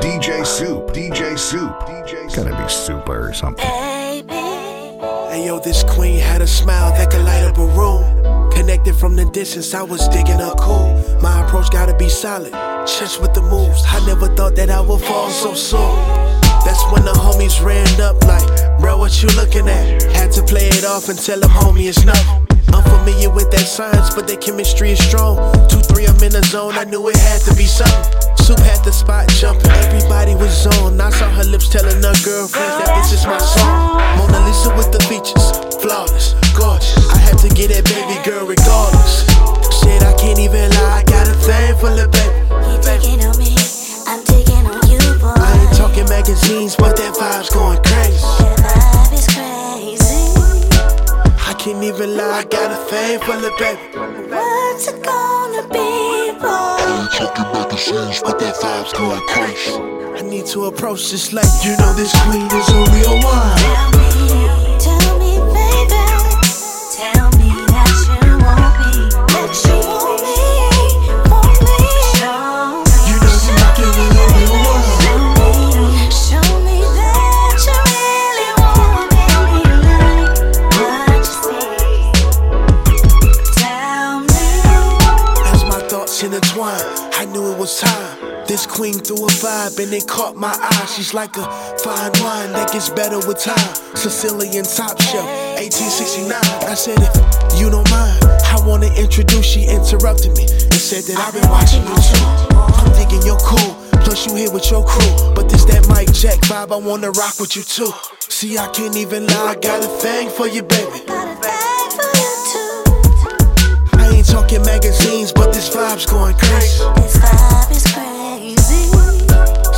DJ Soup, DJ Soup, DJ Soup. Gotta be super or something. Hey yo, this queen had a smile that could light up a room. Connected from the distance, I was digging her cool. My approach gotta be solid, just with the moves. I never thought that I would fall so soon. That's when the homies ran up like, bro, what you looking at? Had to play it off and tell them, homie, it's nothing. I'm familiar with that science, but their chemistry is strong. 2-3, I'm in the zone, I knew it had to be something. Soup had the spot jumping, everybody was on. I saw her lips telling her girlfriends that this is my song. Mona Lisa with the features, flawless, gorgeous. I had to get that baby girl regardless. Shit, I can't even lie, I got a thing for the baby. You're taking on me, I'm taking on you, boy. I ain't talking magazines, but that vibe's going crazy. That vibe is crazy. I can't even lie, I got a thing for the baby. What's it gonna be, boy? I ain't talking magazines, but that vibe's going crazy. I need to approach this like, you know this queen is a real one. Tell me, baby. Tell me that you want me. That you want me. I knew it was time. This queen threw a vibe and it caught my eye. She's like a fine wine that gets better with time. Sicilian top shelf, 1869. I said, if you don't mind, I wanna introduce. She interrupted me and said that I've been watching you too. I'm digging your cool, plus you here with your crew. But this that Mike Jack vibe, I wanna rock with you too. See, I can't even lie, I got a thing for you, baby. Talking magazines, but this vibe's going crazy. This vibe is crazy.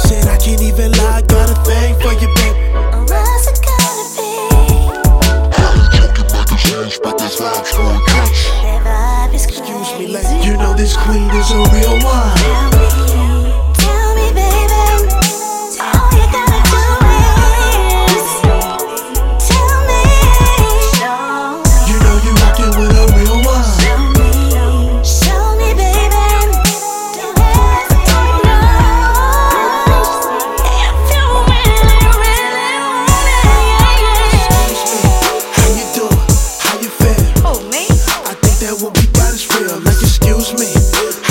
Said I can't even lie, got a thing for you, baby. What's it gonna be? I ain't talking magazines, but this vibe's going crazy. That vibe is crazy. Excuse me, lady. You know this queen is a real one. That will be God is real, like excuse me.